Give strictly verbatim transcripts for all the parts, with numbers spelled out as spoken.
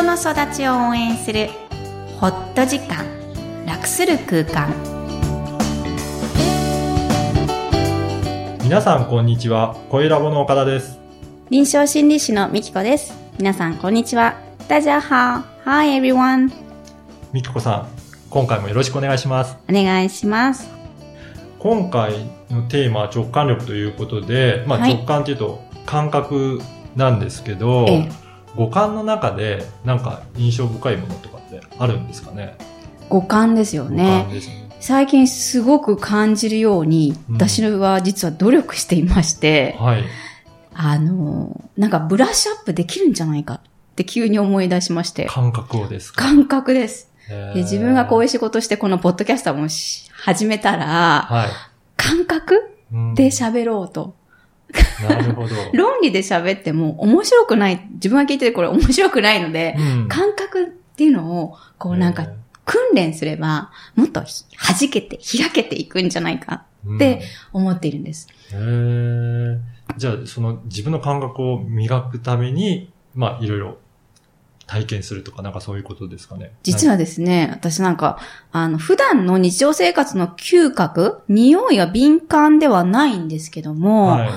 人の育ちを応援するホット時間、楽する空間。皆さんこんにちは、声ラボの岡田です。臨床心理士のみきこです。皆さんこんにちは。大家好。 Hi everyone。 みきこさん、今回もよろしくお願いします。お願いします。今回のテーマは直感力ということで、まあ、直感というと感覚なんですけど、はい、ええ、五感の中でなんか印象深いものとかってあるんですかね。五感ですよね。五感ですね。最近すごく感じるように、うん、私は実は努力していまして、はい、あのなんかブラッシュアップできるんじゃないかって急に思い出しまして。感覚をですか。感覚です。で、自分がこういう仕事してこのポッドキャストも始めたら、はい、感覚で喋ろうと。なるほど。論理で喋っても面白くない、自分が聞いててこれ面白くないので、うん、感覚っていうのをこうなんか訓練すればもっと弾けて開けていくんじゃないかって思っているんです。うん、へー。じゃあその自分の感覚を磨くために、まあいろいろ体験するとか、なんかそういうことですかね。実はですね、私なんか、あの、普段の日常生活の嗅覚、匂いは敏感ではないんですけども、はい、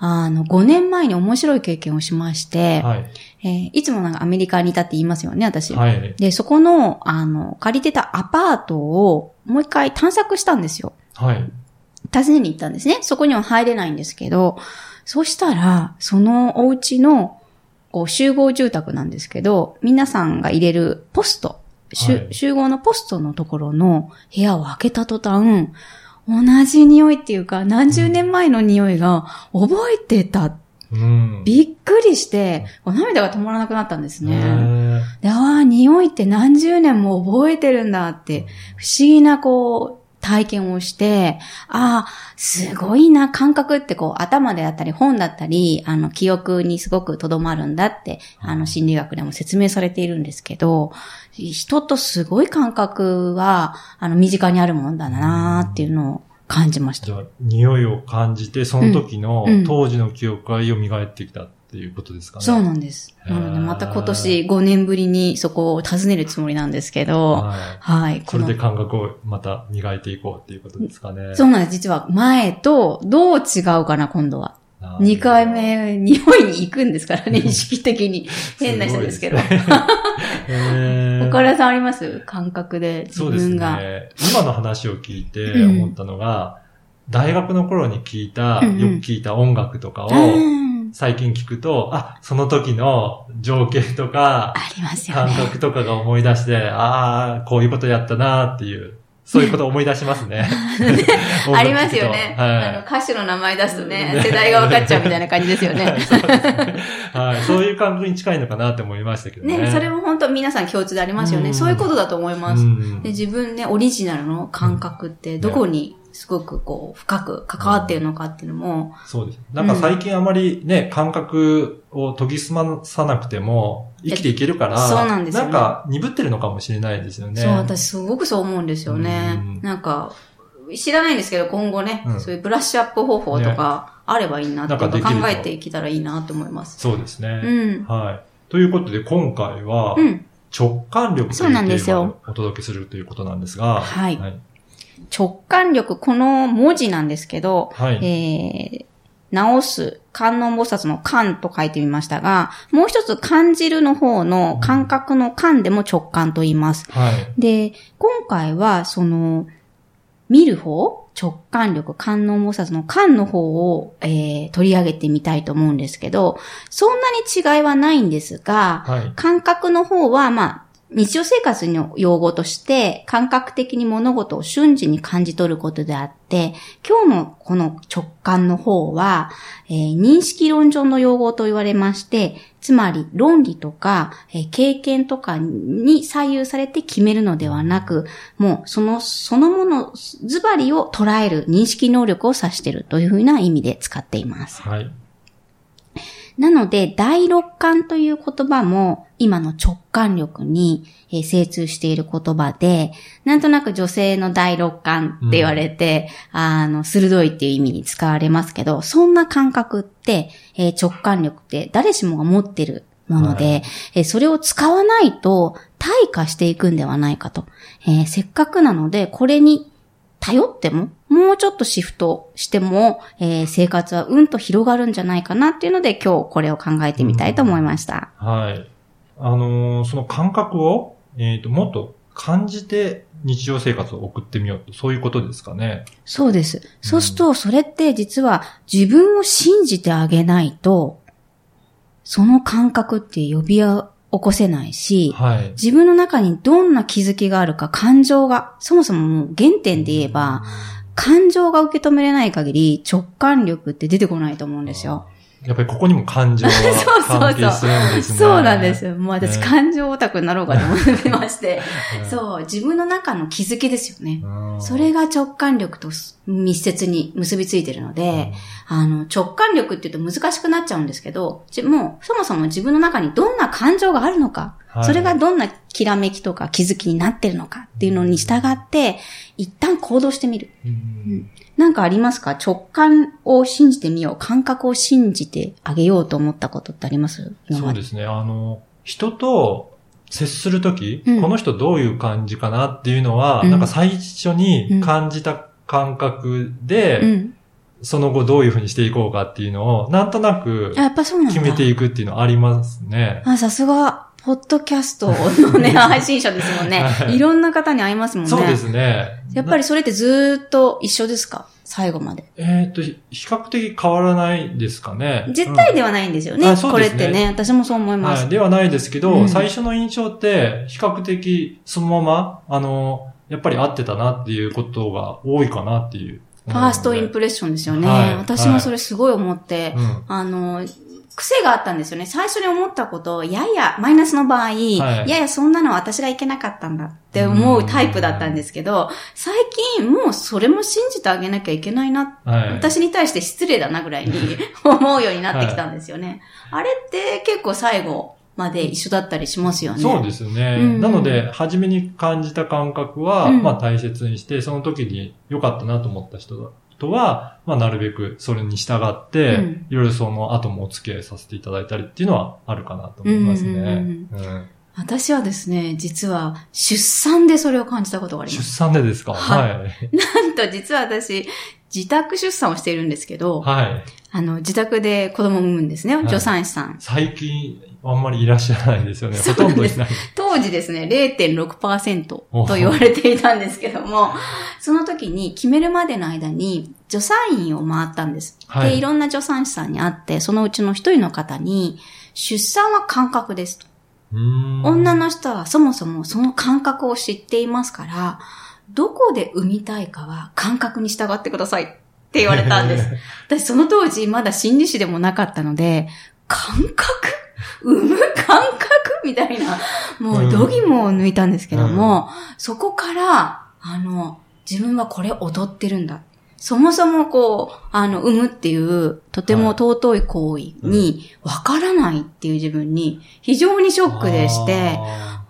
あの、ごねんまえに面白い経験をしまして、はい、えー、いつもなんかアメリカにいたって言いますよね、私。はい、で、そこの、あの、借りてたアパートをもう一回探索したんですよ。はい。訪ねに行ったんですね。そこには入れないんですけど、そうしたら、そのお家の、こう集合住宅なんですけど、皆さんが入れるポスト、はい、集合のポストのところの部屋を開けた途端、同じ匂いっていうか何十年前の匂いが覚えてた、うん、びっくりして涙が止まらなくなったんですね。で、ああ、匂いって何十年も覚えてるんだって不思議なこう体験をして、ああ、すごいな、感覚ってこう頭であったり本だったり、あの記憶にすごく留まるんだって、あの心理学でも説明されているんですけど、人とすごい感覚は、あの身近にあるもんだなっていうのを感じました。じゃあ、匂いを感じて、その時の当時の記憶が蘇ってきたっていうことですかね。うんうん、そうなんです。なので、また今年ごねんぶりにそこを訪ねるつもりなんですけど、はい。はい、それで感覚をまた磨いていこうっていうことですかね。そうなんです。実は前とどう違うかな、今度は。にかいめ、匂いに行くんですからね、意識的に。変な人ですけど。岡田さんあります?感覚で自分が。そうですね。今の話を聞いて思ったのが、うん、大学の頃に聞いた、よく聞いた音楽とかを、最近聞くと、あ、その時の情景とか、ありますよね、感覚とかが思い出して、ああ、こういうことやったなっていう。そういうことを思い出しますね。ね、ありますよね、はい、あの。歌手の名前出すとね、世代が分かっちゃうみたいな感じですよね。はい、そうですね、はい、そういう感覚に近いのかなって思いましたけどね。ね、それも本当皆さん共通でありますよね。そういうことだと思います。で、自分ね、オリジナルの感覚ってどこにすごくこう、深く関わっているのかっていうのも。そうです。なんか最近あまりね、感覚を研ぎ澄まさなくても、生きていけるから、そうなんですよね。なんか鈍ってるのかもしれないですよね。そう、私すごくそう思うんですよね。うん、なんか、知らないんですけど、今後ね、うん、そういうブラッシュアップ方法とかあればいいなって、ね、考えていけたらいいなと思います。そうですね。うん、はい。ということで、今回は、直感力というテーマをお届けするということなんですが、はい、はい。直感力、この文字なんですけど、はい、えー直す、観音菩薩の観と書いてみましたが、もう一つ感じるの方の感覚の観でも直感と言います。はい、で、今回はその、見る方、直感力、観音菩薩の観の方を、えー、取り上げてみたいと思うんですけど、そんなに違いはないんですが、はい、感覚の方は、まあ、日常生活の用語として感覚的に物事を瞬時に感じ取ることであって、今日のこの直感の方は、えー、認識論上の用語と言われまして、つまり論理とか、えー、経験とかに左右されて決めるのではなく、もうそのそのものズバリを捉える認識能力を指しているというふうな意味で使っています。はい。なので、第六感という言葉も今の直感力に精通している言葉で、なんとなく女性の第六感って言われて、うん、あの、鋭いっていう意味に使われますけど、そんな感覚って、えー、直感力って誰しもが持ってるもので、はい、えー、それを使わないと退化していくんではないかと、えー、せっかくなのでこれに頼ってももうちょっとシフトしても、えー、生活はうんと広がるんじゃないかなっていうので今日これを考えてみたいと思いました、うん、はい。あのー、その感覚を、えーと、もっと感じて日常生活を送ってみようと、そういうことですかね。そうです。そうすると、それって実は自分を信じてあげないと、その感覚って呼び起こせないし、はい、自分の中にどんな気づきがあるか、感情が、そもそも原点で言えば、感情が受け止めれない限り直感力って出てこないと思うんですよ。やっぱりここにも感情が関係するんですね。そうそうそう。そうなんですよ。もう私、ね、感情オタクになろうかと思ってまして、ね、そう、自分の中の気づきですよね。それが直感力と密接に結びついてるので、あの、直感力って言うと難しくなっちゃうんですけど、もうそもそも自分の中にどんな感情があるのか、はい、それがどんなきらめきとか気づきになってるのかっていうのに従って、一旦行動してみる。うん、なんかありますか？直感を信じてみよう。感覚を信じてあげようと思ったことってあります？そうですね。あの、人と接するとき、うん、この人どういう感じかなっていうのは、うん、なんか最初に感じた感覚で、うんうん、その後どういうふうにしていこうかっていうのを、なんとなく決めていくっていうのはありますね。あ、さすが。ポッドキャストのね、配信者ですもんね、はい。いろんな方に会いますもんね。そうですね。やっぱりそれってずーっと一緒ですか？最後まで。えー、っと、比較的変わらないですかね。絶対ではないんですよね。うん、そうですね。これってね、私もそう思います。はい、ではないですけど、うん、最初の印象って比較的そのまま、あの、やっぱり合ってたなっていうことが多いかなっていう。ファーストインプレッションですよね。はい、私もそれすごい思って、はい、うん、あの、癖があったんですよね。最初に思ったことを、やや、マイナスの場合、はい、ややそんなの私がいけなかったんだって思うタイプだったんですけど、最近もうそれも信じてあげなきゃいけないな、はい、私に対して失礼だなぐらいに思うようになってきたんですよね。はい、あれって結構最後まで一緒だったりしますよね。そうですね。うん、なので、初めに感じた感覚は、うん、まあ大切にして、その時に良かったなと思った人だ。とは、まあ、なるべくそれに従って、うん、いろいろその後もお付き合いさせていただいたりっていうのはあるかなと思いますね。私はですね、実は出産でそれを感じたことがあります。出産でですか？はい。はい、なんと実は私、自宅出産をしているんですけど、はい、あの、自宅で子供を産むんですね、はい、助産師さん。最近、あんまりいらっしゃらないですよね。ほとんどいない。当時ですね、れいてんろくパーセント と言われていたんですけども、その時に決めるまでの間に助産院を回ったんです。はい、で、いろんな助産師さんに会って、そのうちの一人の方に、出産は感覚ですと。うーん。女の人はそもそもその感覚を知っていますから、どこで産みたいかは感覚に従ってくださいって言われたんです。私その当時まだ心理師でもなかったので、感覚産む感覚みたいな、もう度肝を抜いたんですけども、うん、そこから、あの、自分はこれ踊ってるんだ。そもそもこう、あの、産むっていう、とても尊い行為に、わからないっていう自分に、非常にショックでして、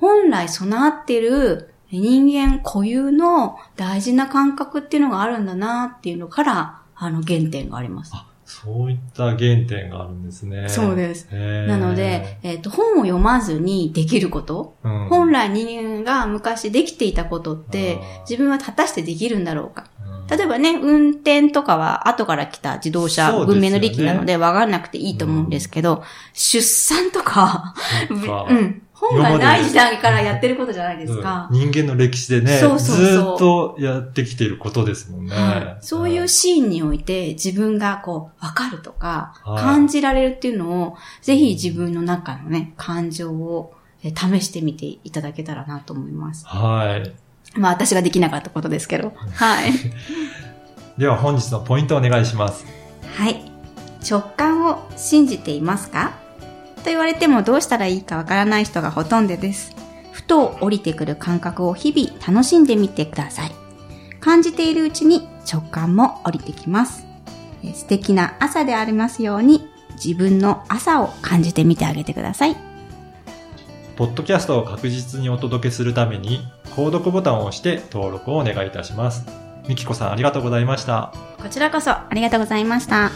本来備わってる人間固有の大事な感覚っていうのがあるんだなっていうのから、あの、原点があります。そういった原点があるんですね。そうです。なので、えっと、本を読まずにできること、うん、本来人間が昔できていたことって、自分は果たしてできるんだろうか。例えばね、運転とかは後から来た自動車、ね、文明の利器なので分からなくていいと思うんですけど、うん、出産とか、うん、本がない時代からやってることじゃないですか。人間の歴史でね、そうそうそう、ずーっとやってきていることですもんね、はい。そういうシーンにおいて自分がこう分かるとか、はい、感じられるっていうのを、ぜひ自分の中のね、感情を試してみていただけたらなと思います。はい。まあ私ができなかったことですけど、はい。では本日のポイントをお願いします。はい。直感を信じていますか？と言われてもどうしたらいいかわからない人がほとんどです。ふと降りてくる感覚を日々楽しんでみてください。感じているうちに直感も降りてきます。素敵な朝でありますように、自分の朝を感じてみてあげてください。ポッドキャストを確実にお届けするために、購読ボタンを押して登録をお願いいたします。みきこさん、ありがとうございました。こちらこそありがとうございました。